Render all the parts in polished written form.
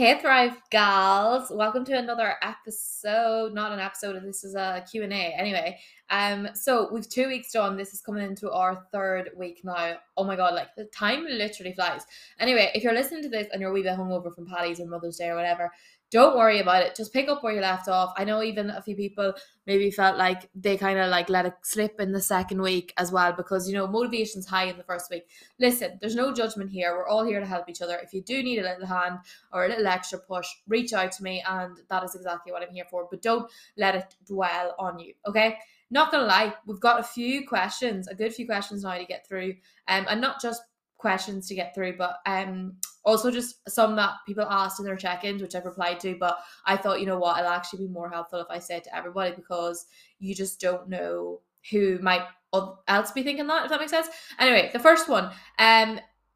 Hey Thrive gals, welcome to another episode, not an episode, this is a Q&A anyway. So we've 2 weeks done, this is coming into our third week now. Oh my god, like the time literally flies. Anyway, if you're listening to this and you're a wee bit hungover from Paddy's or Mother's Day or whatever, don't worry about it, just pick up where you left off. I know even a few people maybe felt like they kind of like let it slip in the second week as well because, you know, motivation's high in the first week. Listen, there's no judgment here, we're all here to help each other. If you do need a little hand or a little extra push, reach out to me and that is exactly what I'm here for, but don't let it dwell on you, okay? Not gonna lie, we've got a good few questions now to get through, and not just questions to get through, but also just some that people asked in their check-ins, which I've replied to, but I thought, you know what, it'll actually be more helpful if I say it to everybody because you just don't know who might else be thinking that, if that makes sense. Anyway, the first one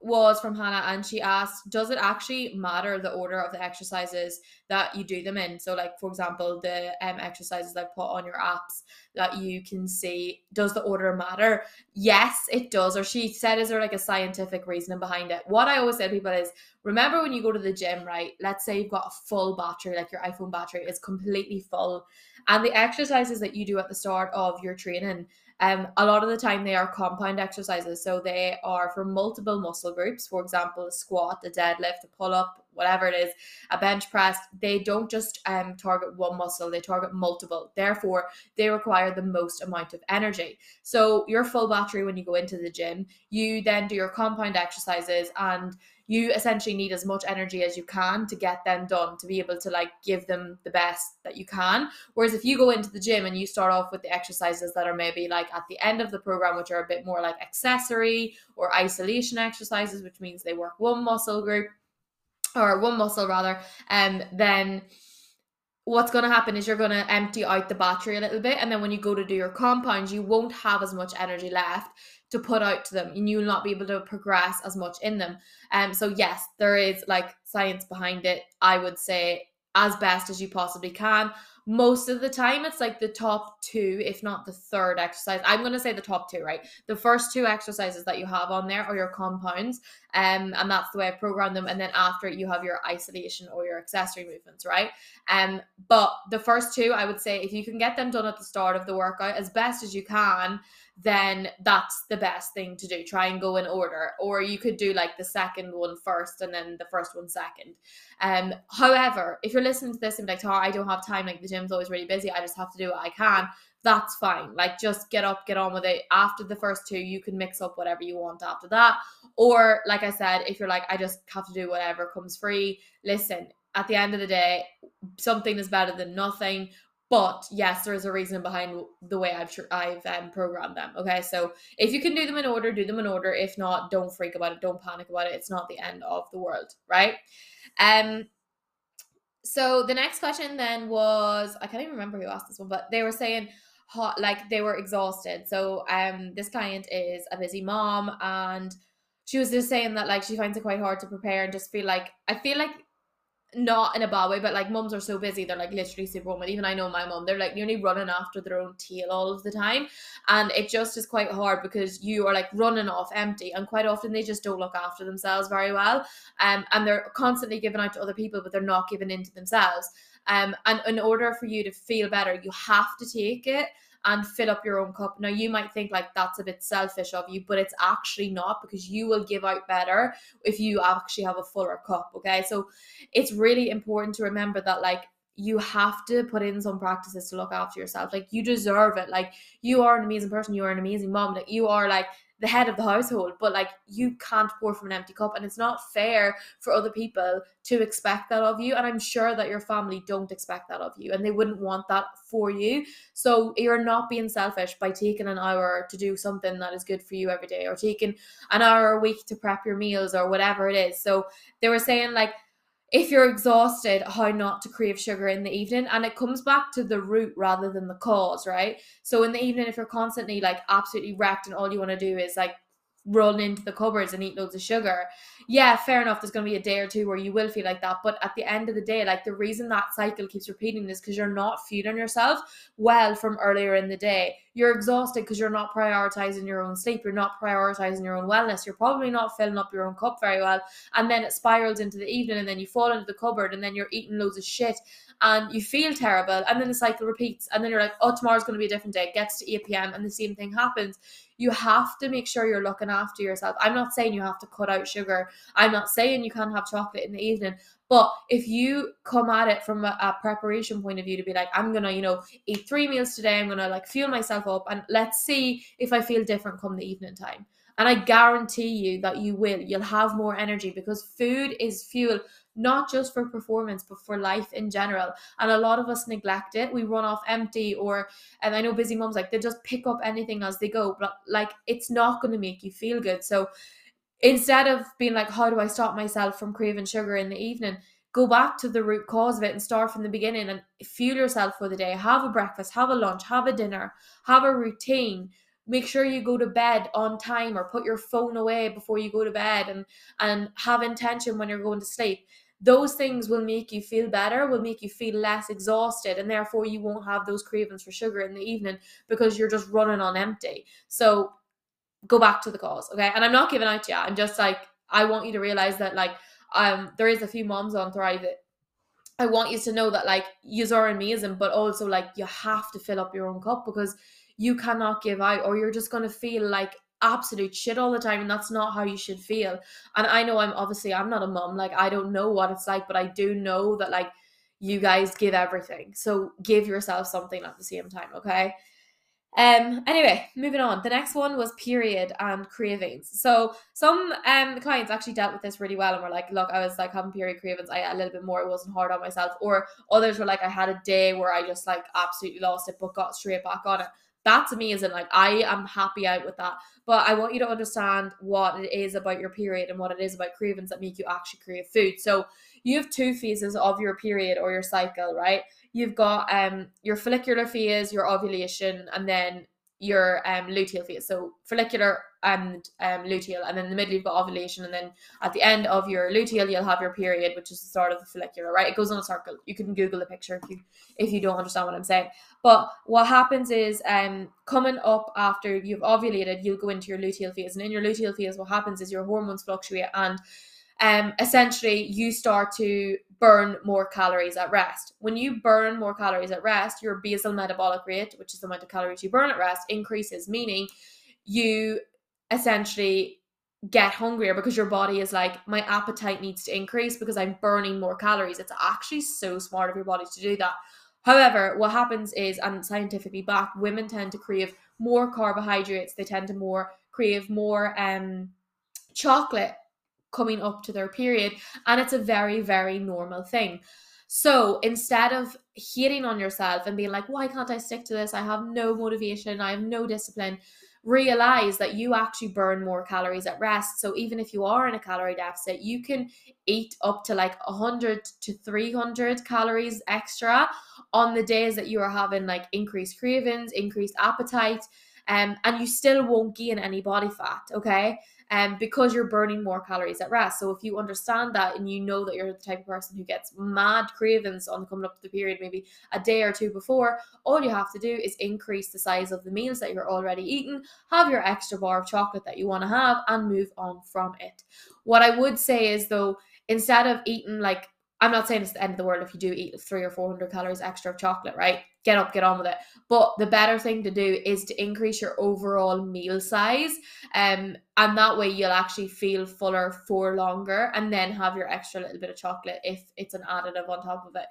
was from Hannah, and she asked, does it actually matter the order of the exercises that you do them in? So like, for example, the exercises I put on your apps that you can see, does the order matter? Yes, it does. Or she said, is there like a scientific reasoning behind it? What I always say to people is, remember when you go to the gym, right? Let's say you've got a full battery, like your iPhone battery is completely full, and the exercises that you do at the start of your training, a lot of the time they are compound exercises, so they are for multiple muscle groups. For example, a squat, a deadlift, a pull-up, whatever it is, a bench press. They don't just target one muscle, they target multiple, therefore they require the most amount of energy. So your full battery when you go into the gym, you then do your compound exercises, and you essentially need as much energy as you can to get them done, to be able to like give them the best that you can. Whereas if you go into the gym and you start off with the exercises that are maybe like at the end of the program, which are a bit more like accessory or isolation exercises, which means they work one muscle rather, then what's going to happen is you're going to empty out the battery a little bit, and then when you go to do your compounds, you won't have as much energy left to put out to them, and you'll not be able to progress as much in them. So yes, there is like science behind it. I would say as best as you possibly can. Most of the time it's like the top two, if not the third exercise. I'm going to say the top two, right? The first two exercises that you have on there are your compounds, and that's the way I programmed them, and then after you have your isolation or your accessory movements, right? But the first two, I would say if you can get them done at the start of the workout as best as you can, then that's the best thing to do. Try and go in order, or you could do like the second one first and then the first one second. However, if you're listening to this and be like, Tara, I don't have time, like the gym's always really busy, I just have to do what I can, that's fine. Like, just get up, get on with it. After the first two, you can mix up whatever you want after that. Or like I said, if you're like, I just have to do whatever comes free, listen, at the end of the day, something is better than nothing. But yes, there is a reason behind the way I've programmed them, okay? So if you can do them in order, do them in order. If not, don't freak about it, don't panic about it, it's not the end of the world, right? So the next question then was, I can't even remember who asked this one, but they were saying like they were exhausted. So this client is a busy mom, and she was just saying that like she finds it quite hard to prepare and just feel like not in a bad way, but like mums are so busy, they're like literally superwoman. Even I know my mum, they're like nearly running after their own tail all of the time, and it just is quite hard because you are like running off empty, and quite often they just don't look after themselves very well, and they're constantly giving out to other people, but they're not giving in to themselves. And in order for you to feel better, you have to take it and fill up your own cup. Now you might think like that's a bit selfish of you, but it's actually not, because you will give out better if you actually have a fuller cup, okay? So it's really important to remember that like you have to put in some practices to look after yourself. Like you deserve it, like you are an amazing person, you are an amazing mom, like you are like the head of the household, but like you can't pour from an empty cup, and it's not fair for other people to expect that of you, and I'm sure that your family don't expect that of you, and they wouldn't want that for you. So you're not being selfish by taking an hour to do something that is good for you every day, or taking an hour a week to prep your meals or whatever it is. So they were saying like, if you're exhausted, how not to crave sugar in the evening. And it comes back to the root rather than the cause, right? So in the evening, if you're constantly like absolutely wrecked and all you want to do is like run into the cupboards and eat loads of sugar, yeah, fair enough, there's going to be a day or two where you will feel like that, but at the end of the day, like the reason that cycle keeps repeating is because you're not feeding yourself well from earlier in the day. you're exhausted because you're not prioritizing your own sleep, you're not prioritizing your own wellness, you're probably not filling up your own cup very well, and then it spirals into the evening, and then you fall into the cupboard, and then you're eating loads of shit, and you feel terrible, and then the cycle repeats, and then you're like, oh, tomorrow's going to be a different day. It gets to 8 p.m. and the same thing happens. You have to make sure you're looking after yourself. I'm not saying you have to cut out sugar. I'm not saying you can't have chocolate in the evening. But if you come at it from a preparation point of view to be like, I'm going to, eat 3 meals today. I'm going to fuel myself up and let's see if I feel different come the evening time. And I guarantee you that you will. You'll have more energy because food is fuel, not just for performance, but for life in general. And a lot of us neglect it. We run off empty, and I know busy moms, they just pick up anything as they go. But it's not going to make you feel good. So instead of being like, how do I stop myself from craving sugar in the evening? Go back to the root cause of it and start from the beginning and fuel yourself for the day. Have a breakfast, have a lunch, have a dinner, have a routine. Make sure you go to bed on time or put your phone away before you go to bed and have intention when you're going to sleep. Those things will make you feel better, will make you feel less exhausted, and therefore you won't have those cravings for sugar in the evening because you're just running on empty. So go back to the cause, okay? And I'm not giving out yet. I'm just I want you to realize that there is a few moms on Thrive that I want you to know that yous are amazing, but also you have to fill up your own cup because you cannot give out or you're just going to feel like absolute shit all the time, and that's not how you should feel. And I know I'm not a mom, I don't know what it's like, but I do know that you guys give everything, so give yourself something at the same time, okay? Anyway, moving on. The next one was period and cravings. So some clients actually dealt with this really well and were like, look, I was having period cravings. I ate a little bit more. It wasn't hard on myself. Or others were like, I had a day where I just absolutely lost it, but got straight back on it. That's amazing. I am happy out with that. But I want you to understand what it is about your period and what it is about cravings that make you actually crave food. So you have two phases of your period or your cycle, right? You've got your follicular phase, your ovulation, and then your luteal phase. So follicular and luteal, and then in the middle you've got ovulation, and then at the end of your luteal you'll have your period, which is the start of the follicular, right? It goes on a circle. You can Google the picture if you don't understand what I'm saying. But what happens is coming up after you've ovulated, you'll go into your luteal phase, and in your luteal phase what happens is your hormones fluctuate and essentially you start to burn more calories at rest. When you burn more calories at rest, your basal metabolic rate, which is the amount of calories you burn at rest, increases, meaning you essentially get hungrier because your body is like, my appetite needs to increase because I'm burning more calories. It's actually so smart of your body to do that. However, what happens is, and scientifically backed, women tend to crave more carbohydrates. They tend to crave more chocolate coming up to their period, and it's a very, very normal thing. So instead of hating on yourself and being like, why can't I stick to this? I have no motivation, I have no discipline. Realize that you actually burn more calories at rest. So even if you are in a calorie deficit, you can eat up to 100 to 300 calories extra on the days that you are having increased cravings, increased appetite, and you still won't gain any body fat, okay? Because you're burning more calories at rest. So if you understand that and you know that you're the type of person who gets mad cravings on coming up to the period, maybe a day or two before, all you have to do is increase the size of the meals that you're already eating, have your extra bar of chocolate that you want to have, and move on from it. What I would say is, though, instead of eating I'm not saying it's the end of the world if you do eat 300 or 400 calories extra of chocolate, right? Get up, get on with it. But the better thing to do is to increase your overall meal size. And that way you'll actually feel fuller for longer, and then have your extra little bit of chocolate if it's an additive on top of it.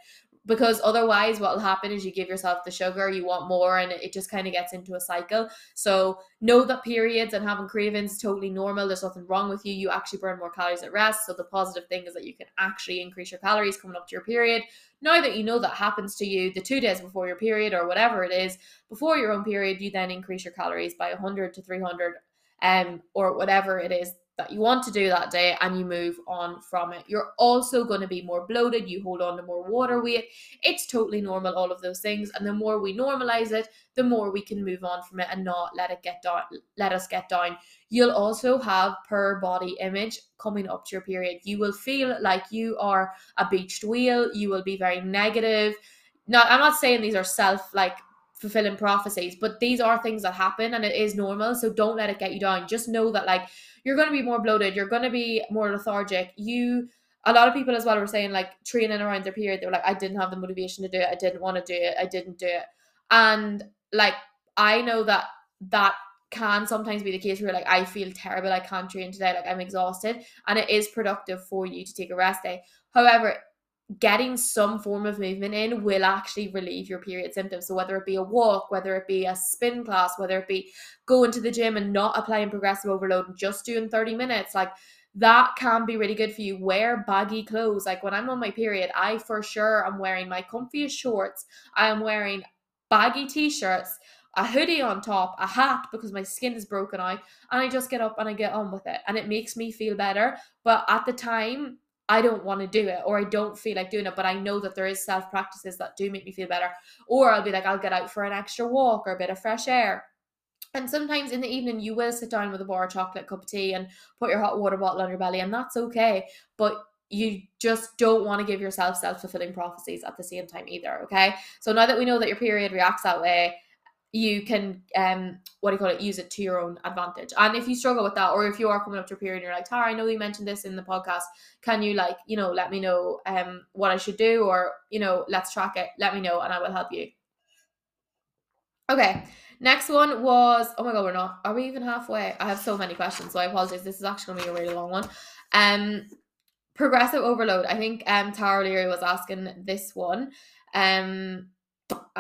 Because otherwise what will happen is you give yourself the sugar, you want more, and it just kind of gets into a cycle. So know that periods and having cravings is totally normal. There's nothing wrong with you. You actually burn more calories at rest. So the positive thing is that you can actually increase your calories coming up to your period. Now that you know that happens to you the 2 days before your period or whatever it is, before your own period, you then increase your calories by 100 to 300 or whatever it is that you want to do that day, and you move on from it. You're also going to be more bloated, you hold on to more water weight. It's totally normal, all of those things, and the more we normalize it, the more we can move on from it and not let us get down. You'll also have poor body image coming up to your period. You will feel like you are a beached whale. You will be very negative. Now, I'm not saying these are self fulfilling prophecies, but these are things that happen and it is normal. So don't let it get you down. Just know that like you're going to be more bloated, you're going to be more lethargic. A lot of people as well were saying like training around their period, they were like, I didn't have the motivation to do it, I didn't want to do it, I didn't do it. And like I know that that can sometimes be the case where like I feel terrible, I can't train today, like I'm exhausted, and it is productive for you to take a rest day. However, getting some form of movement in will actually relieve your period symptoms. So whether it be a walk, whether it be a spin class, whether it be going to the gym and not applying progressive overload and just doing 30 minutes, like that can be really good for you. Wear baggy clothes. Like when I'm on my period, I for sure am wearing my comfiest shorts, I am wearing baggy t-shirts, a hoodie on top, a hat because my skin is broken out, and I just get up and I get on with it, and it makes me feel better. But at the time I don't want to do it, or I don't feel like doing it, but I know that there is self practices that do make me feel better. Or I'll be like, I'll get out for an extra walk or a bit of fresh air. And sometimes in the evening you will sit down with a bar of chocolate, cup of tea, and put your hot water bottle on your belly, and that's okay. But you just don't want to give yourself self-fulfilling prophecies at the same time either, okay? So now that we know that your period reacts that way, you can, use it to your own advantage. And if you struggle with that, or if you are coming up to a period and you're like, Tara, I know you mentioned this in the podcast, can you like, you know, let me know what I should do, or, you know, let's track it, let me know, and I will help you. Okay, next one was, oh my God, are we even halfway? I have so many questions, so I apologize. This is actually gonna be a really long one. Progressive overload. I think Tara O'Leary was asking this one. I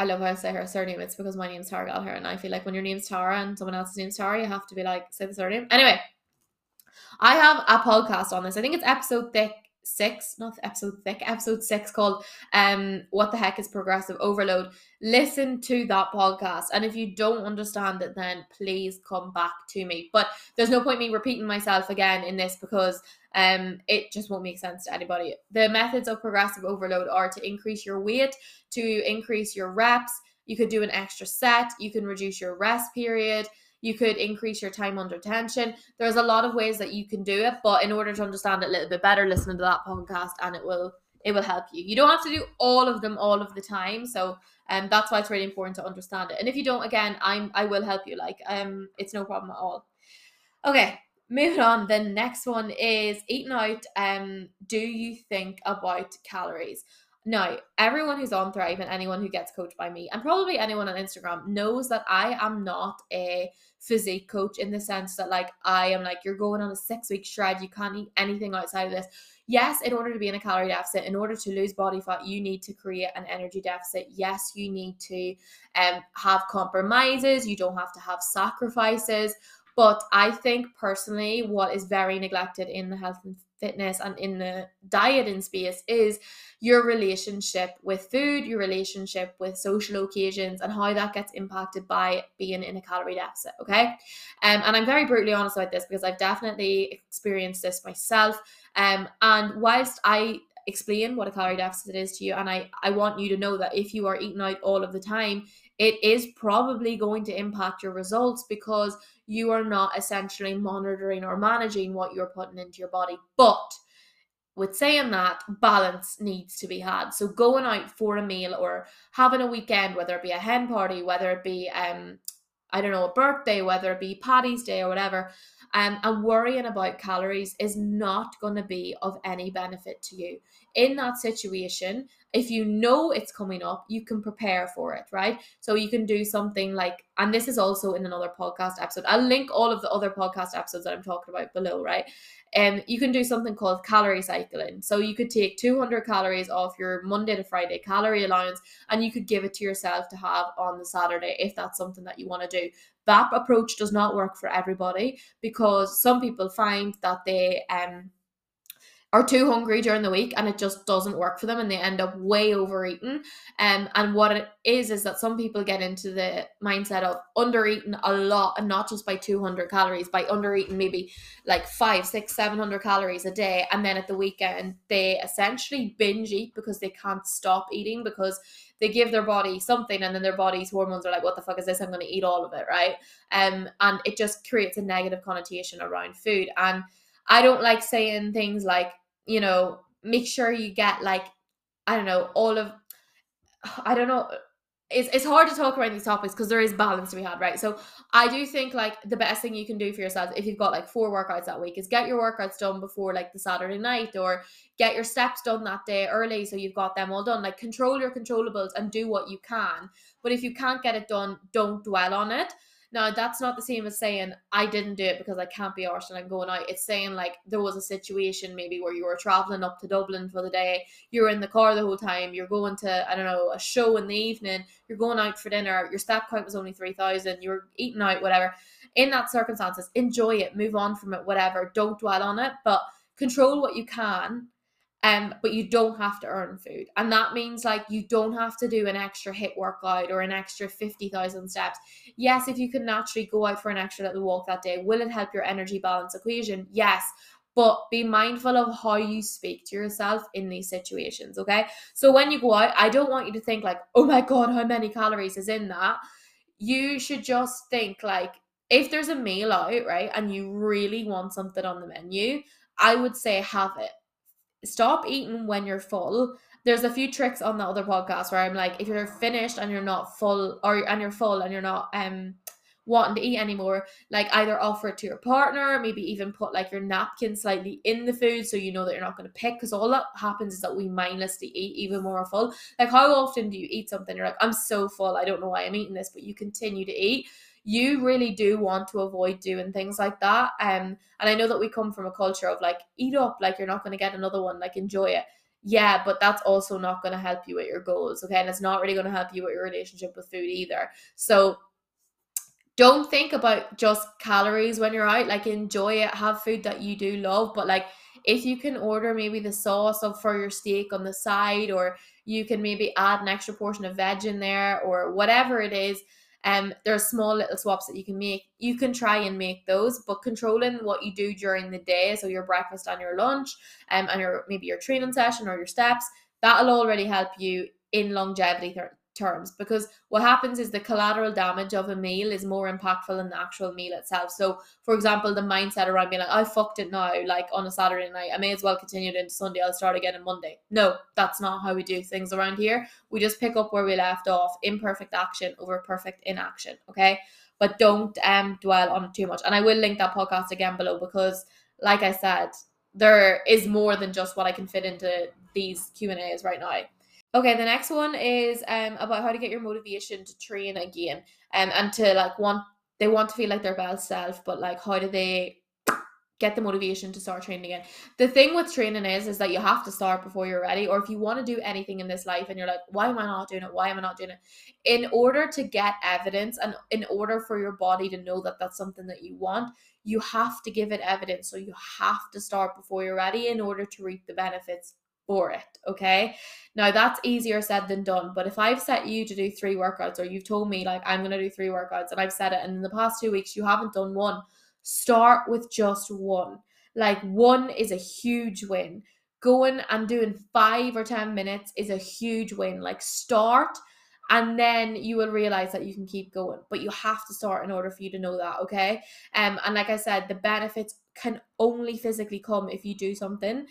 love how I say her surname. It's because my name's Tara Gallagher, and I feel like when your name's Tara and someone else's name's Tara, you have to be like, say the surname. Anyway, I have a podcast on this. I think it's episode six called What the Heck is Progressive Overload. Listen to that podcast, and if you don't understand it, then please come back to me. But there's no point me repeating myself again in this, because it just won't make sense to anybody. The methods of progressive overload are to increase your weight, to increase your reps, you could do an extra set, you can reduce your rest period, you could increase your time under tension. There's a lot of ways that you can do it, but in order to understand it a little bit better, listen to that podcast and it will help you. You don't have to do all of them all of the time, so that's why it's really important to understand it. And if you don't, again, I will help you. Like it's no problem at all. Okay, moving on. The next one is eating out. Do you think about calories? Now, everyone who's on Thrive and anyone who gets coached by me, and probably anyone on Instagram, knows that I am not a physique coach in the sense that like I am like, you're going on a 6-week shred, you can't eat anything outside of this. Yes, in order to be in a calorie deficit, in order to lose body fat, you need to create an energy deficit. Yes, you need to have compromises. You don't have to have sacrifices. But I think personally what is very neglected in the health and fitness and in the dieting space is your relationship with food, your relationship with social occasions, and how that gets impacted by being in a calorie deficit, okay? And I'm very brutally honest about this because I've definitely experienced this myself. And whilst I explain what a calorie deficit is to you, and I want you to know that if you are eating out all of the time, it is probably going to impact your results because you are not essentially monitoring or managing what you're putting into your body. But with saying that, balance needs to be had. So going out for a meal or having a weekend, whether it be a hen party, whether it be a birthday, whether it be Paddy's Day or whatever, and worrying about calories is not going to be of any benefit to you. In that situation, if you know it's coming up, you can prepare for it, right? So you can do something like, and this is also in another podcast episode, I'll link all of the other podcast episodes that I'm talking about below, right? You can do something called calorie cycling. So you could take 200 calories off your Monday to Friday calorie allowance, and you could give it to yourself to have on the Saturday if that's something that you want to do. That approach does not work for everybody because some people find that they are too hungry during the week and it just doesn't work for them and they end up way overeating. And what it is that some people get into the mindset of undereating a lot, and not just by 200 calories, by undereating maybe like 500, 600, 700 calories a day. And then at the weekend, they essentially binge eat because they can't stop eating, because they give their body something and then their body's hormones are like, what the fuck is this? I'm going to eat all of it, right? And it just creates a negative connotation around food. And I don't like saying things like, you know, make sure you get like, I don't know, it's hard to talk around these topics because there is balance to be had, right? So I do think like the best thing you can do for yourself if you've got like 4 workouts that week is get your workouts done before like the Saturday night, or get your steps done that day early so you've got them all done. Like control your controllables and do what you can. But if you can't get it done, don't dwell on it. Now, that's not the same as saying I didn't do it because I can't be arsed and I'm going out. It's saying like there was a situation maybe where you were traveling up to Dublin for the day, you're in the car the whole time, you're going to, I don't know, a show in the evening, you're going out for dinner, your step count was only 3,000, you're eating out, whatever. In that circumstances, enjoy it, move on from it, whatever. Don't dwell on it, but control what you can. But you don't have to earn food. And that means like you don't have to do an extra HIIT workout or an extra 50,000 steps. Yes, if you can naturally go out for an extra little walk that day, will it help your energy balance equation? Yes, but be mindful of how you speak to yourself in these situations, okay? So when you go out, I don't want you to think like, oh my God, how many calories is in that? You should just think like, if there's a meal out, right, and you really want something on the menu, I would say have it. Stop eating when you're full. There's a few tricks on the other podcast where I'm like, if you're finished and you're not full, or and you're full and you're not wanting to eat anymore, like either offer it to your partner, maybe even put like your napkin slightly in the food so you know that you're not going to pick, because all that happens is that we mindlessly eat even more full. Like how often do you eat something you're like, I'm so full, I don't know why I'm eating this, but you continue to eat. You really do want to avoid doing things like that. And I know that we come from a culture of like, eat up, like you're not going to get another one, like enjoy it. Yeah, but that's also not going to help you with your goals, okay? And it's not really going to help you with your relationship with food either. So don't think about just calories when you're out, like enjoy it, have food that you do love, but like if you can order maybe the sauce for your steak on the side, or you can maybe add an extra portion of veg in there or whatever it is. There are small little swaps that you can make. You can try and make those, but controlling what you do during the day, so your breakfast and your lunch, and your maybe your training session or your steps, that'll already help you in longevity terms, because what happens is the collateral damage of a meal is more impactful than the actual meal itself. So for example, the mindset around being like, I fucked it now, like on a Saturday night, I may as well continue it into Sunday, I'll start again on Monday. No, that's not how we do things around here. We just pick up where we left off. Imperfect action over perfect inaction, okay? But don't dwell on it too much. And I will link that podcast again below, because like I said, there is more than just what I can fit into these Q&As right now. Okay, the next one is about how to get your motivation to train again, and to like want to feel like their best self, but like how do they get the motivation to start training again? The thing with training is that you have to start before you're ready, or if you want to do anything in this life and you're like, why am I not doing it? Why am I not doing it? In order to get evidence and in order for your body to know that that's something that you want, you have to give it evidence. So you have to start before you're ready in order to reap the benefits for it, okay? Now that's easier said than done, but if I've set you to do 3 workouts, or you've told me like I'm gonna do 3 workouts and I've said it, and in the past 2 weeks you haven't done one, start with just one. Like one is a huge win. Going and doing 5 or 10 minutes is a huge win. Like start, and then you will realize that you can keep going, but you have to start in order for you to know that, okay? And like I said, the benefits can only physically come if you do something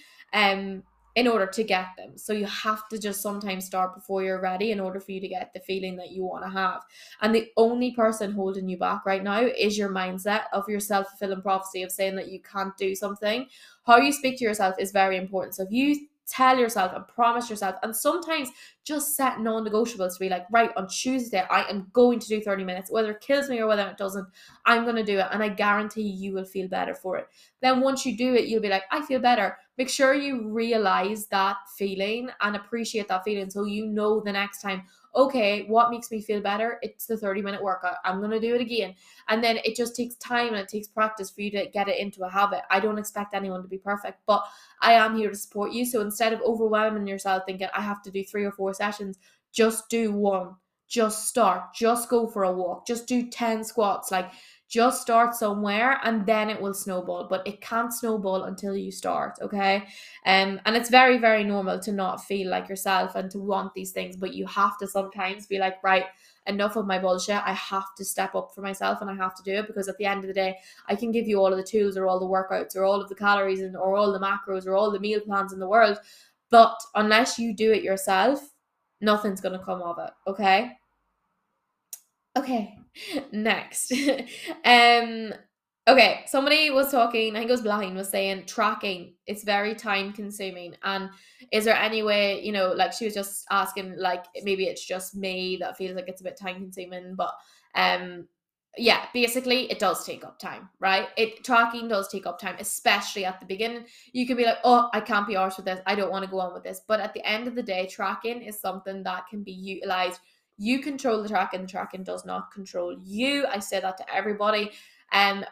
in order to get them. So you have to just sometimes start before you're ready in order for you to get the feeling that you want to have. And the only person holding you back right now is your mindset of your self-fulfilling prophecy of saying that you can't do something. How you speak to yourself is very important. So if you tell yourself and promise yourself, and sometimes just set non-negotiables to be like, right, on Tuesday I am going to do 30 minutes, whether it kills me or whether it doesn't, I'm going to do it, and I guarantee you will feel better for it. Then once you do it, you'll be like, I feel better. Make sure you realize that feeling and appreciate that feeling, so you know the next time, okay, what makes me feel better? It's the 30-minute workout. I'm going to do it again. And then it just takes time and it takes practice for you to get it into a habit. I don't expect anyone to be perfect, but I am here to support you. So instead of overwhelming yourself thinking I have to do 3 or 4 sessions, just do one. Just start. Just go for a walk. Just do 10 squats. Like just start somewhere, and then it will snowball, but it can't snowball until you start, okay? And it's very, very normal to not feel like yourself and to want these things, but you have to sometimes be like, right, enough of my bullshit. I have to step up for myself and I have to do it, because at the end of the day, I can give you all of the tools or all the workouts or all of the calories and or all the macros or all the meal plans in the world, but unless you do it yourself, nothing's going to come of it, okay? Okay, next. Okay, somebody was talking, I think it was Blahin, was saying tracking, it's very time consuming. And is there any way, you know, like she was just asking, like, maybe it's just me that feels like it's a bit time consuming, but yeah, basically it does take up time, right? Tracking does take up time, especially at the beginning. You can be like, oh, I can't be arsed with this, I don't want to go on with this. But at the end of the day, tracking is something that can be utilized. You control the tracking, and the tracking does not control you. I say that to everybody. And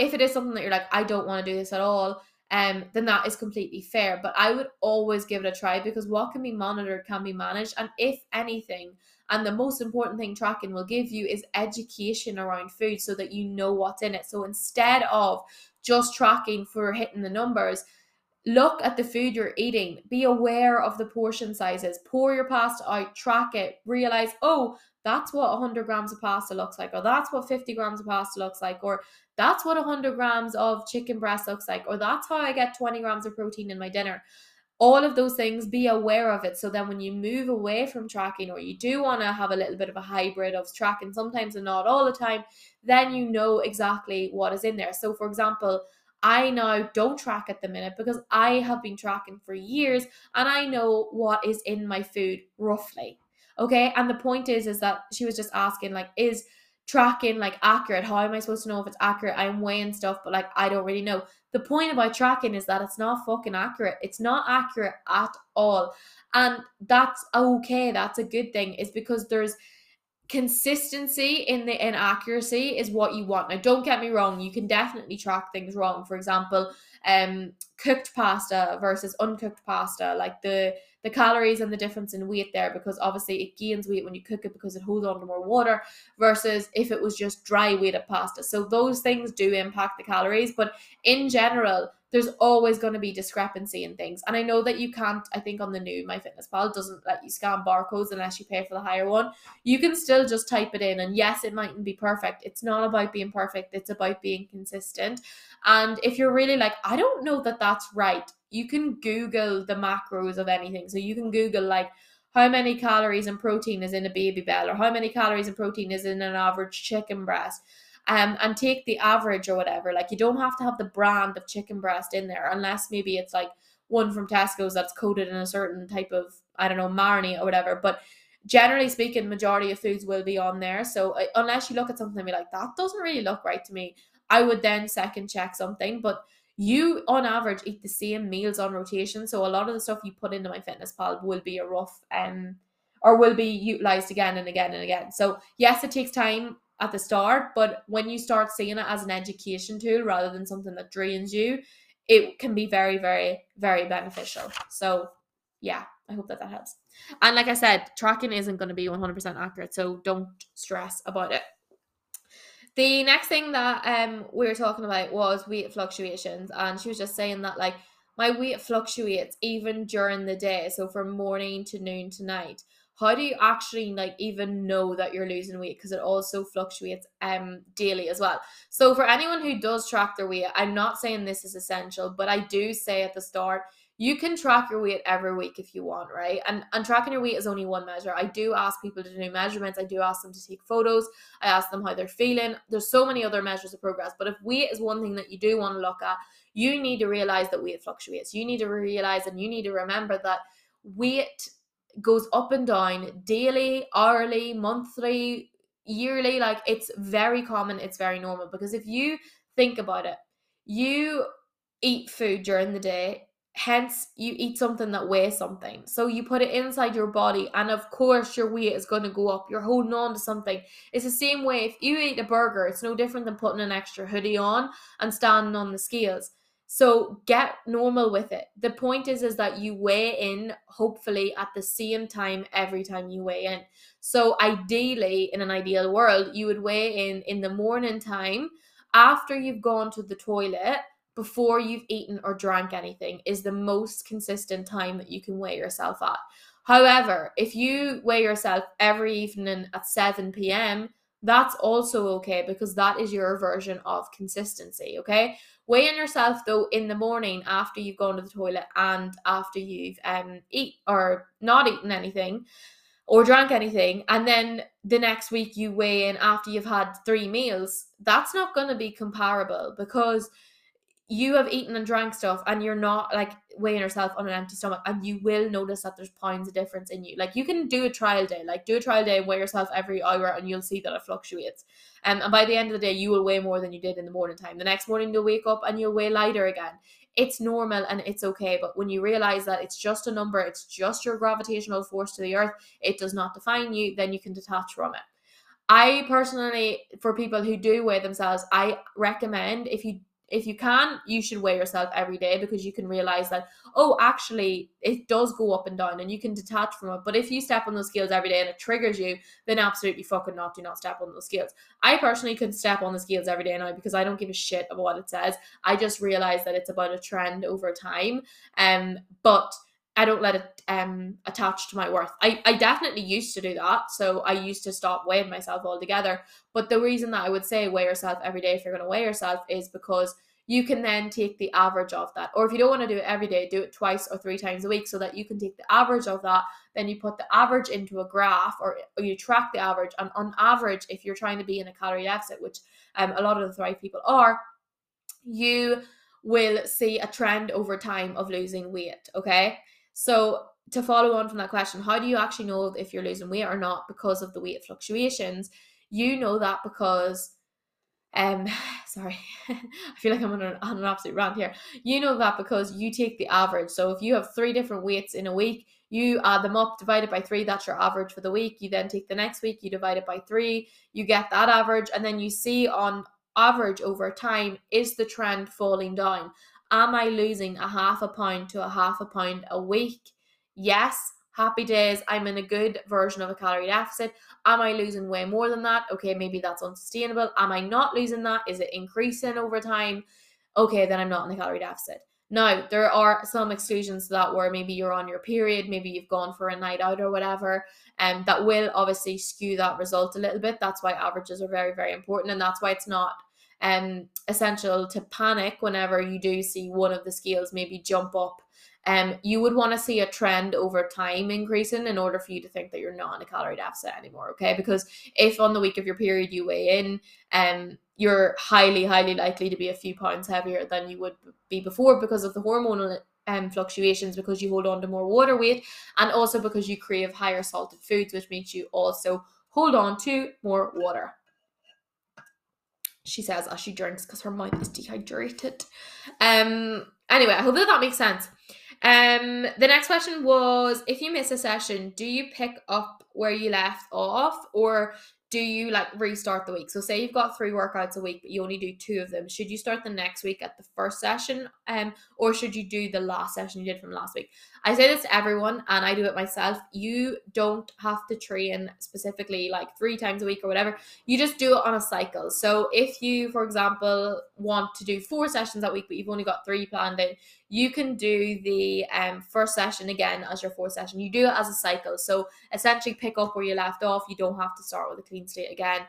if it is something that you're like, I don't want to do this at all, then that is completely fair. But I would always give it a try, because what can be monitored can be managed. And if anything, and the most important thing tracking will give you is education around food, so that you know what's in it. So instead of just tracking for hitting the numbers, look at the food you're eating, be aware of the portion sizes, pour your pasta out, track it, realize, oh, that's what 100 grams of pasta looks like, or that's what 50 grams of pasta looks like, or that's what 100 grams of chicken breast looks like, or that's how I get 20 grams of protein in my dinner. All of those things, be aware of it. So then when you move away from tracking, or you do want to have a little bit of a hybrid of tracking sometimes and not all the time, then you know exactly what is in there. So for example, I now don't track at the minute, because I have been tracking for years and I know what is in my food roughly. Okay. And the point is that she was just asking, like, is tracking like accurate? How am I supposed to know if it's accurate? I'm weighing stuff, but like, I don't really know. The point about tracking is that it's not fucking accurate. It's not accurate at all. And that's okay. That's a good thing, is because there's consistency in the inaccuracy is what you want. Now, don't get me wrong, you can definitely track things wrong. For example, cooked pasta versus uncooked pasta, like the calories and the difference in weight there, because obviously it gains weight when you cook it because it holds on to more water, versus if it was just dry weighted pasta. So those things do impact the calories, but in general, there's always going to be discrepancy in things. And I know that you can't, I think on the new MyFitnessPal doesn't let you scan barcodes unless you pay for the higher one. You can still just type it in, and yes, it mightn't be perfect. It's not about being perfect, it's about being consistent. And if you're really like, I don't know that that's right, you can Google the macros of anything. So you can Google like, how many calories and protein is in a Baby Bell, or how many calories and protein is in an average chicken breast. And take the average or whatever. Like, you don't have to have the brand of chicken breast in there, unless maybe it's like one from Tesco's that's coated in a certain type of, I don't know, marinade or whatever. But generally speaking, majority of foods will be on there. So unless you look at something and be like, that doesn't really look right to me, I would then second check something. But you on average eat the same meals on rotation. So a lot of the stuff you put into MyFitnessPal will be a rough or will be utilized again and again and again. So yes, it takes time at the start, but when you start seeing it as an education tool rather than something that drains you, it can be very, very, very beneficial. So yeah, I hope that helps. And like I said, tracking isn't going to be 100% accurate, so don't stress about it. The next thing that we were talking about was weight fluctuations, and she was just saying that, like, my weight fluctuates even during the day, so from morning to noon to night. How do you actually like even know that you're losing weight? Because it also fluctuates daily as well. So for anyone who does track their weight, I'm not saying this is essential, but I do say at the start, you can track your weight every week if you want, right? And tracking your weight is only one measure. I do ask people to do measurements. I do ask them to take photos. I ask them how they're feeling. There's so many other measures of progress. But if weight is one thing that you do want to look at, you need to realize that weight fluctuates. You need to realize, and you need to remember that weight goes up and down daily, hourly, monthly, yearly. Like, it's very common, it's very normal. Because if you think about it, you eat food during the day, hence you eat something that weighs something, so you put it inside your body, and of course your weight is going to go up. You're holding on to something. It's the same way if you eat a burger, it's no different than putting an extra hoodie on and standing on the scales. So get normal with it. The point is that you weigh in hopefully at the same time every time you weigh in. So ideally, in an ideal world, you would weigh in the morning time, after you've gone to the toilet, before you've eaten or drank anything, is the most consistent time that you can weigh yourself at. However, if you weigh yourself every evening at 7 p.m, that's also okay, because that is your version of consistency, okay? Weighing yourself though in the morning, after you've gone to the toilet and after you've eaten or not eaten anything, or drank anything, and then the next week you weigh in after you've had 3 meals, that's not going to be comparable, because you have eaten and drank stuff and you're not like weighing yourself on an empty stomach, and you will notice that there's pounds of difference in you. Like, you can do a trial day, and weigh yourself every hour, and you'll see that it fluctuates. And by the end of the day, you will weigh more than you did in the morning time. The next morning you'll wake up and you'll weigh lighter again. It's normal and it's okay. But when you realize that it's just a number, it's just your gravitational force to the earth, it does not define you, then you can detach from it. I personally, for people who do weigh themselves, I recommend, if you can, you should weigh yourself every day, because you can realize that, oh, actually it does go up and down, and you can detach from it. But if you step on those scales every day and it triggers you, then absolutely fucking not, do not step on those scales. I personally could step on the scales every day now, because I don't give a shit about what it says. I just realize that it's about a trend over time. But I don't let it attach to my worth. I definitely used to do that. So I used to stop weighing myself altogether. But the reason that I would say weigh yourself every day if you're going to weigh yourself is because you can then take the average of that. Or if you don't want to do it every day, do it 2 or 3 times a week, so that you can take the average of that. Then you put the average into a graph, or you track the average. And on average, if you're trying to be in a calorie deficit, which a lot of the Thrive people are, you will see a trend over time of losing weight, okay? So to follow on from that question, how do you actually know if you're losing weight or not because of the weight fluctuations? You know that because, sorry, I feel like I'm on an absolute rant here. You know that because you take the average. So if you have 3 different weights in a week, you add them up, divide it by 3, that's your average for the week. You then take the next week, you divide it by 3, you get that average, and then you see on average over time, is the trend falling down? Am I losing a half a pound to £1.5 a week? Yes. Happy days. I'm in a good version of a calorie deficit. Am I losing way more than that? Okay, maybe that's unsustainable. Am I not losing that? Is it increasing over time? Okay, then I'm not in the calorie deficit. Now, there are some exclusions to that, where maybe you're on your period, maybe you've gone for a night out or whatever, and that will obviously skew that result a little bit. That's why averages are very, very important, and that's why it's not essential to panic whenever you do see one of the scales maybe jump up. You would want to see a trend over time increasing in order for you to think that you're not in a calorie deficit anymore, okay? Because if on the week of your period you weigh in, you're highly, highly likely to be a few pounds heavier than you would be before, because of the hormonal fluctuations, because you hold on to more water weight, and also because you crave higher salted foods, which makes you also hold on to more water. She says as she drinks because her mouth is dehydrated. Anyway, I hope that makes sense. The next question was, if you miss a session, do you pick up where you left off, or do you like restart the week? So say you've got 3 workouts a week, but you only do 2 of them. Should you start the next week at the first session, or should you do the last session you did from last week? I say this to everyone, and I do it myself. You don't have to train specifically like 3 times a week or whatever. You just do it on a cycle. So if you, for example, want to do 4 sessions that week, but you've only got 3 planned in, you can do the first session again as your 4th session. You do it as a cycle. So essentially pick up where you left off. You don't have to start with a clean slate again.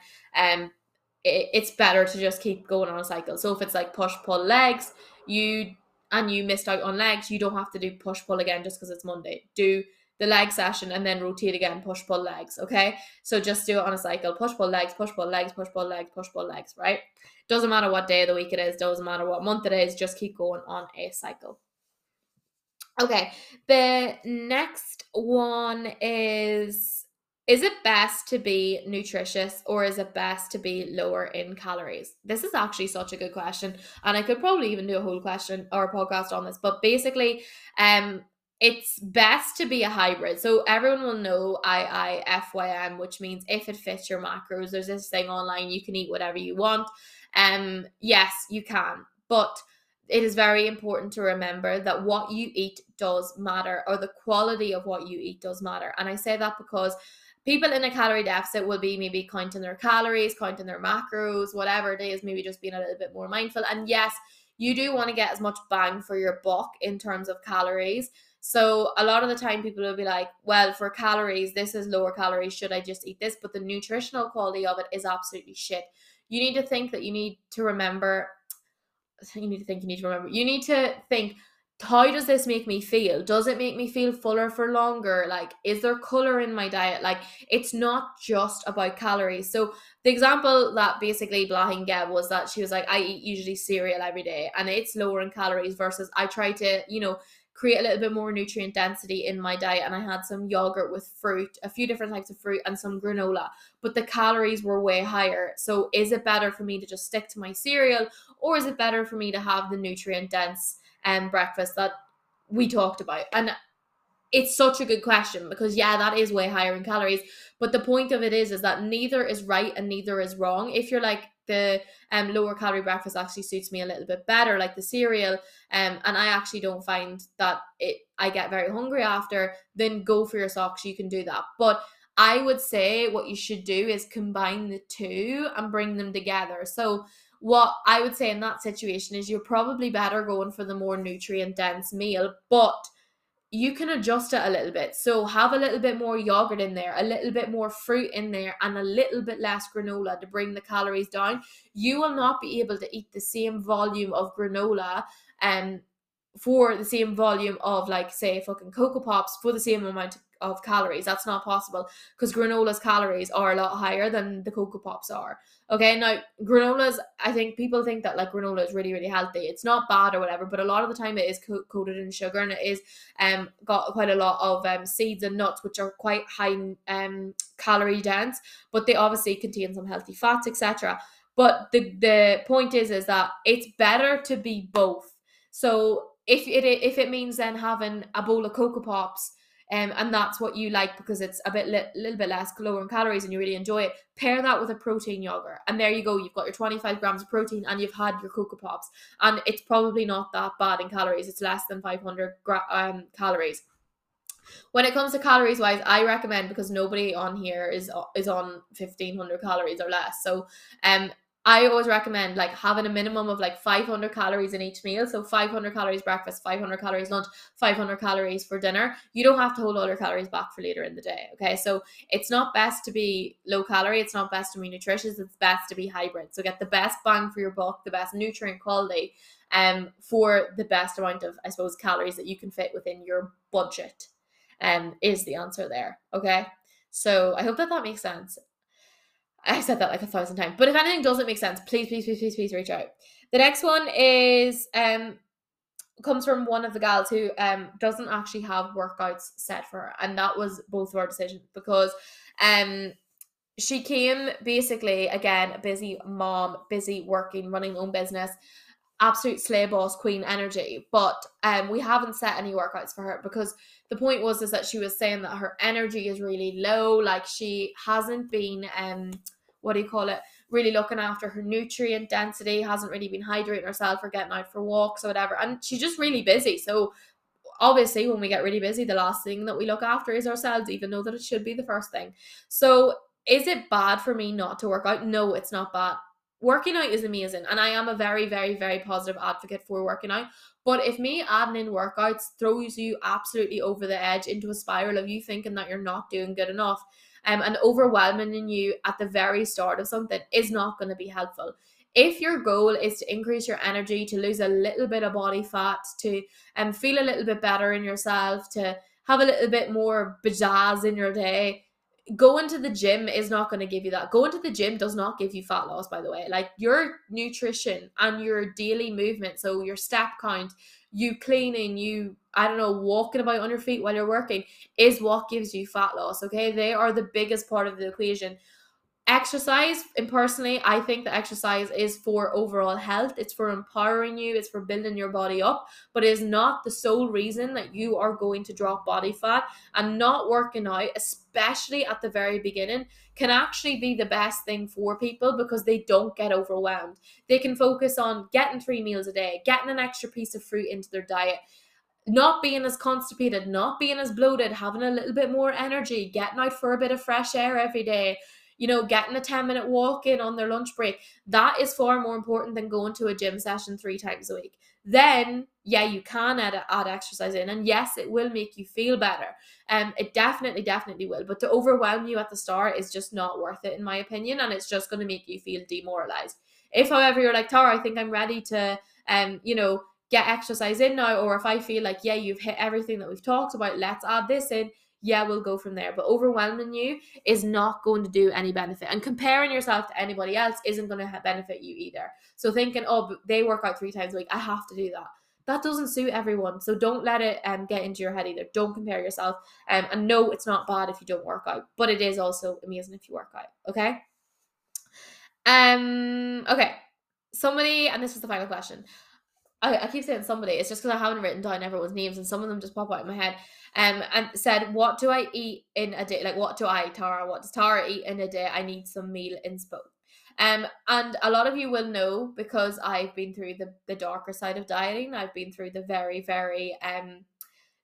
It's better to just keep going on a cycle. So if it's like push, pull, legs, you missed out on legs, you don't have to do push, pull again just because it's Monday. Do the leg session and then rotate again, push, pull, legs, okay? So just do it on a cycle. Push, pull, legs, push, pull, legs, push, pull, legs, push, pull, legs, right? Doesn't matter what day of the week it is, doesn't matter what month it is, just keep going on a cycle. Okay, the next one is it best to be nutritious or is it best to be lower in calories? This is actually such a good question, and I could probably even do a whole question or a podcast on this, but basically, it's best to be a hybrid. So everyone will know IIFYM, which means if it fits your macros. There's this thing online, you can eat whatever you want. Yes, you can. But it is very important to remember that what you eat does matter, or the quality of what you eat does matter. And I say that because people in a calorie deficit will be maybe counting their calories, counting their macros, whatever it is, maybe just being a little bit more mindful. And yes, you do want to get as much bang for your buck in terms of calories. So a lot of the time people will be like, well, for calories, this is lower calories, should I just eat this? But the nutritional quality of it is absolutely shit. You need to think that you need to remember, how does this make me feel? Does it make me feel fuller for longer? Like, is there color in my diet? Like, it's not just about calories. So the example that basically Blahin gave was that she was like, I eat usually cereal every day and it's lower in calories versus I try to, you know, create a little bit more nutrient density in my diet, and I had some yogurt with fruit, a few different types of fruit, and some granola, but the calories were way higher. So is it better for me to just stick to my cereal, or is it better for me to have the nutrient dense breakfast that we talked about? And it's such a good question, because yeah, that is way higher in calories, but the point of it is that neither is right and neither is wrong. If you're like, the lower calorie breakfast actually suits me a little bit better, like the cereal, and I actually don't find that I get very hungry after, then go for your socks, you can do that. But I would say what you should do is combine the two and bring them together. So what I would say in that situation is you're probably better going for the more nutrient dense meal, but you can adjust it a little bit. So have a little bit more yogurt in there, a little bit more fruit in there, and a little bit less granola to bring the calories down. You will not be able to eat the same volume of granola for the same volume of, like, say, fucking Cocoa Pops for the same amount of calories. That's not possible, because granola's calories are a lot higher than the Cocoa Pops are. Okay, now granola's, I think people think that like granola is really, really healthy. It's not bad or whatever, but a lot of the time it is coated in sugar, and it is got quite a lot of seeds and nuts, which are quite high calorie dense, but they obviously contain some healthy fats, etc. But the point is that it's better to be both. So if it means then having a bowl of Cocoa Pops, and that's what you like because it's a bit little bit less lower in calories and you really enjoy it, pair that with a protein yogurt, and there you go, you've got your 25 grams of protein and you've had your Cocoa Pops, and it's probably not that bad in calories. It's less than 500 calories. When it comes to calories wise, I recommend, because nobody on here is on 1500 calories or less, so I always recommend like having a minimum of like 500 calories in each meal. So 500 calories breakfast, 500 calories lunch, 500 calories for dinner. You don't have to hold all your calories back for later in the day. Okay, so it's not best to be low calorie. It's not best to be nutritious. It's best to be hybrid. So get the best bang for your buck, the best nutrient quality, for the best amount of, I suppose, calories that you can fit within your budget, is the answer there. Okay, so I hope that makes sense. I said that like 1,000 times, but if anything doesn't make sense, please, please, please, please, please reach out. The next one is comes from one of the gals who doesn't actually have workouts set for her, and that was both of our decisions, because she came basically, again, a busy mom, busy working, running her own business, absolute slay boss queen energy, but we haven't set any workouts for her, because the point was that she was saying that her energy is really low, like she hasn't been really looking after her nutrient density, hasn't really been hydrating herself or getting out for walks or whatever, and she's just really busy. So obviously when we get really busy, the last thing that we look after is ourselves, even though that it should be the first thing. So is it bad for me not to work out? No, it's not bad. Working out is amazing, and I am a very, very, very positive advocate for working out, but if me adding in workouts throws you absolutely over the edge into a spiral of you thinking that you're not doing good enough, and overwhelming you at the very start of something is not going to be helpful. If your goal is to increase your energy, to lose a little bit of body fat, to feel a little bit better in yourself, to have a little bit more pizzazz in your day, going to the gym is not going to give you that. Going to the gym does not give you fat loss, by the way. Like, your nutrition and your daily movement, so your step count, you cleaning, you, I don't know, walking about on your feet while you're working, is what gives you fat loss, okay? They are the biggest part of the equation. Exercise, and personally, I think that exercise is for overall health. It's for empowering you. It's for building your body up, but it is not the sole reason that you are going to drop body fat. And not working out, especially at the very beginning, can actually be the best thing for people, because they don't get overwhelmed. They can focus on getting 3 meals a day, getting an extra piece of fruit into their diet, not being as constipated, not being as bloated, having a little bit more energy, getting out for a bit of fresh air every day, you know, getting a 10-minute walk in on their lunch break. That is far more important than going to a gym session 3 times a week. Then, yeah, you can add exercise in, and yes, it will make you feel better. It definitely, definitely will. But to overwhelm you at the start is just not worth it, in my opinion, and it's just going to make you feel demoralized. If, however, you're like, Tara, I think I'm ready to, you know, get exercise in now, or if I feel like, yeah, you've hit everything that we've talked about, let's add this in, yeah, we'll go from there. But overwhelming you is not going to do any benefit, and comparing yourself to anybody else isn't going to benefit you either. So thinking, oh, but they work out 3 times a week, I have to do that, that doesn't suit everyone. So don't let it get into your head either. Don't compare yourself, and no, it's not bad if you don't work out, but it is also amazing if you work out. Okay. Okay, somebody, and this is the final question, I keep saying somebody, it's just because I haven't written down everyone's names and some of them just pop out in my head, and said, what do I eat in a day? Like, what does Tara eat in a day? I need some meal inspo. And a lot of you will know, because I've been through the darker side of dieting. I've been through the very, very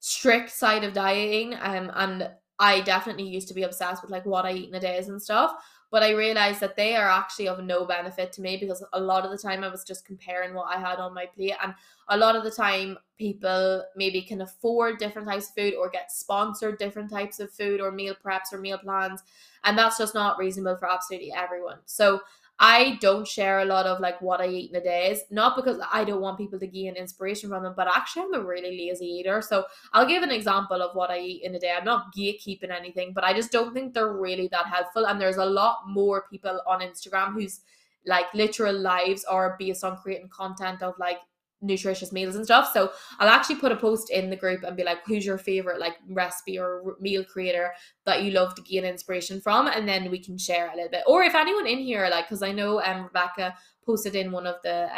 strict side of dieting, and I definitely used to be obsessed with like what I eat in the days and stuff. But I realized that they are actually of no benefit to me, because a lot of the time I was just comparing what I had on my plate. And a lot of the time people maybe can afford different types of food, or get sponsored different types of food, or meal preps or meal plans. And that's just not reasonable for absolutely everyone. So I don't share a lot of like what I eat in the days, not because I don't want people to gain inspiration from them, but actually I'm a really lazy eater. So I'll give an example of what I eat in a day. I'm not gatekeeping anything, but I just don't think they're really that helpful. And there's a lot more people on Instagram whose like literal lives are based on creating content of like nutritious meals and stuff. So I'll actually put a post in the group and be like, who's your favorite like recipe or meal creator that you love to gain inspiration from, and then we can share a little bit. Or if anyone in here, like, because I know Rebecca posted in one of the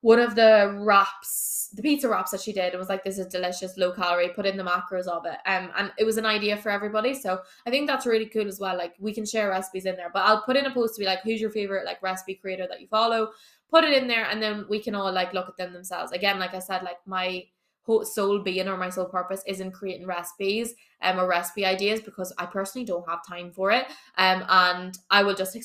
one of the wraps, the pizza wraps that she did, and was like, this is delicious, low calorie, put in the macros of it, and it was an idea for everybody. So I think that's really cool as well, like we can share recipes in there. But I'll put in a post to be like, who's your favorite like recipe creator that you follow, put it in there, and then we can all like look at them themselves. Again, like I said, like my whole soul being, or my sole purpose, isn't creating recipes or recipe ideas, because I personally don't have time for it, and I will just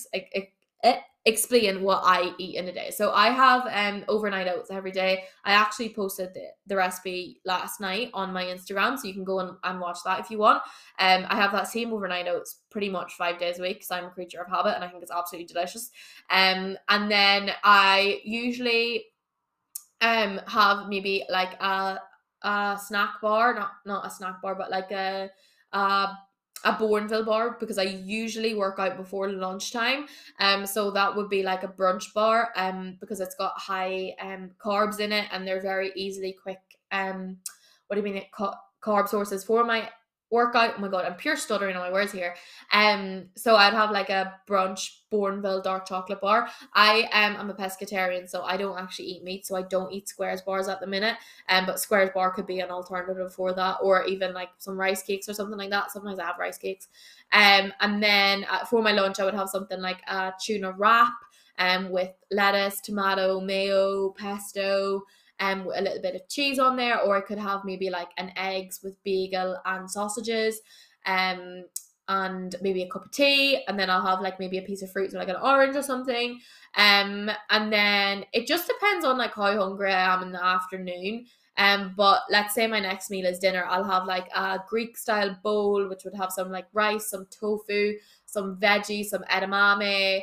explain what I eat in a day. So I have overnight oats every day. I actually posted the recipe last night on my Instagram, so you can go and watch that if you want. I have that same overnight oats pretty much 5 days a week, because I'm a creature of habit and I think it's absolutely delicious. And then I usually have maybe like a snack bar, not a snack bar, but like a Bourneville bar, because I usually work out before lunchtime, so that would be like a brunch bar, because it's got high carbs in it, and they're very easily quick carb sources for my workout. Oh my god, I'm pure stuttering on my words here. So I'd have like a brunch Bourneville dark chocolate bar. I'm a pescatarian, so I don't actually eat meat, so I don't eat Squares bars at the minute, but Squares bar could be an alternative for that, or even like some rice cakes or something like that. Sometimes I have rice cakes. And then for my lunch I would have something like a tuna wrap with lettuce, tomato, mayo, pesto, a little bit of cheese on there, or I could have maybe like an eggs with bagel and sausages, and maybe a cup of tea, and then I'll have like maybe a piece of fruit, so like an orange or something, and then it just depends on like how hungry I am in the afternoon. But let's say my next meal is dinner, I'll have like a Greek style bowl, which would have some like rice, some tofu, some veggies, some edamame,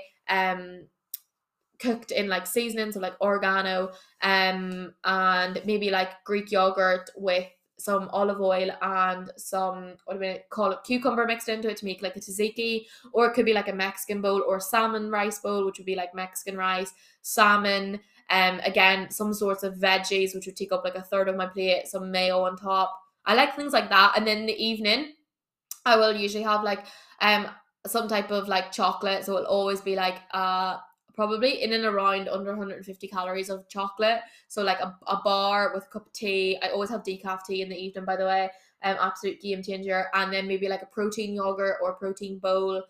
cooked in like seasonings, so like oregano, and maybe like Greek yogurt with some olive oil and some, what do we call it, cucumber mixed into it to make like a tzatziki. Or it could be like a Mexican bowl, or salmon rice bowl, which would be like Mexican rice, salmon, again some sorts of veggies, which would take up like 1/3 of my plate, some mayo on top. I like things like that. And then in the evening I will usually have like some type of like chocolate, so it'll always be like probably in and around under 150 calories of chocolate. So like a bar with a cup of tea. I always have decaf tea in the evening, by the way. Absolute game changer. And then maybe like a protein yogurt or a protein bowl.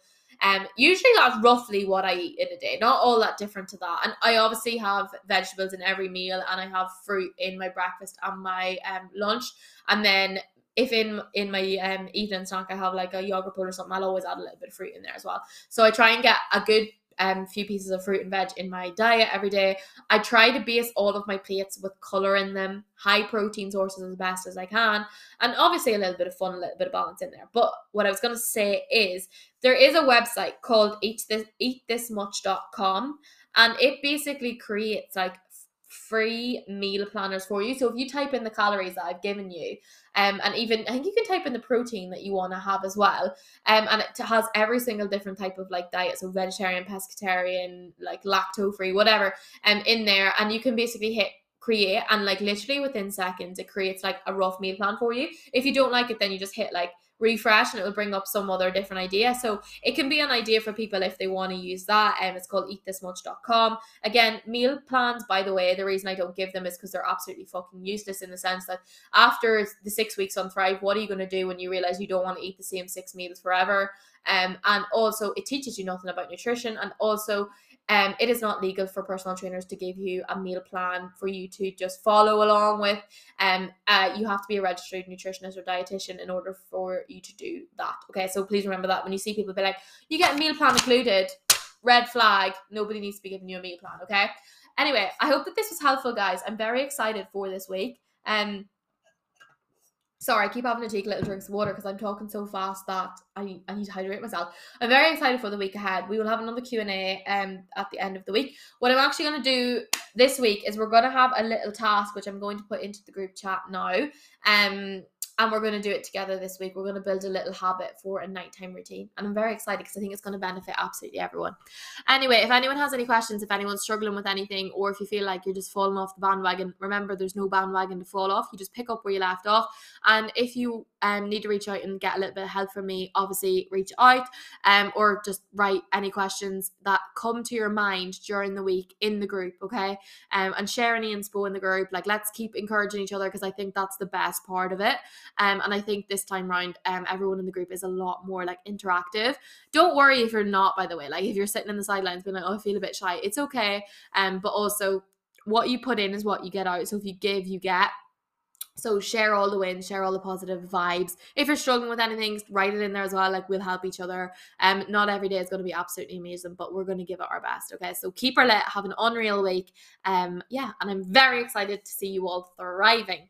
Usually that's roughly what I eat in a day. Not all that different to that. And I obviously have vegetables in every meal, and I have fruit in my breakfast and my lunch. And then if in my evening snack I have like a yogurt bowl or something, I'll always add a little bit of fruit in there as well. So I try and get a good few pieces of fruit and veg in my diet every day. I try to base all of my plates with color in them, high protein sources as best as I can, and obviously a little bit of fun, a little bit of balance in there. But what I was going to say is there is a website called eatthismuch.com, and it basically creates like free meal planners for you. So if you type in the calories that I've given you, and even I think you can type in the protein that you want to have as well, and it has every single different type of like diet, so vegetarian, pescatarian, like lacto free, whatever, in there, and you can basically hit create, and like literally within seconds it creates like a rough meal plan for you. If you don't like it, then you just hit like refresh and it will bring up some other different idea. So it can be an idea for people if they want to use that. And it's called eatthismuch.com. Again, meal plans, by the way, the reason I don't give them is because they're absolutely fucking useless, in the sense that after the 6 weeks on Thrive, what are you going to do when you realize you don't want to eat the same 6 meals forever? And also it teaches you nothing about nutrition, and also it is not legal for personal trainers to give you a meal plan for you to just follow along with. You have to be a registered nutritionist or dietitian in order for you to do that. Okay, so please remember that when you see people be like, you get a meal plan included, red flag, nobody needs to be giving you a meal plan, okay? Anyway, I hope that this was helpful, guys. I'm very excited for this week. Sorry, I keep having to take little drinks of water because I'm talking so fast that I need to hydrate myself. I'm very excited for the week ahead. We will have another Q&A at the end of the week. What I'm actually going to do this week is we're going to have a little task, which I'm going to put into the group chat now. And we're going to do it together this week. We're going to build a little habit for a nighttime routine. And I'm very excited because I think it's going to benefit absolutely everyone. Anyway, if anyone has any questions, if anyone's struggling with anything, or if you feel like you're just falling off the bandwagon, remember there's no bandwagon to fall off. You just pick up where you left off. And if you need to reach out and get a little bit of help from me, obviously reach out, or just write any questions that come to your mind during the week in the group, okay? And share any inspo in the group. Like, let's keep encouraging each other, because I think that's the best part of it. And I think this time round, everyone in the group is a lot more like interactive. Don't worry if you're not, by the way, like if you're sitting in the sidelines being like, oh, I feel a bit shy, it's okay. But also what you put in is what you get out. So if you give, you get. So share all the wins, share all the positive vibes. If you're struggling with anything, write it in there as well. Like, we'll help each other. Not every day is going to be absolutely amazing, but we're going to give it our best. Okay, so keep her lit. Have an unreal week. Yeah, and I'm very excited to see you all thriving.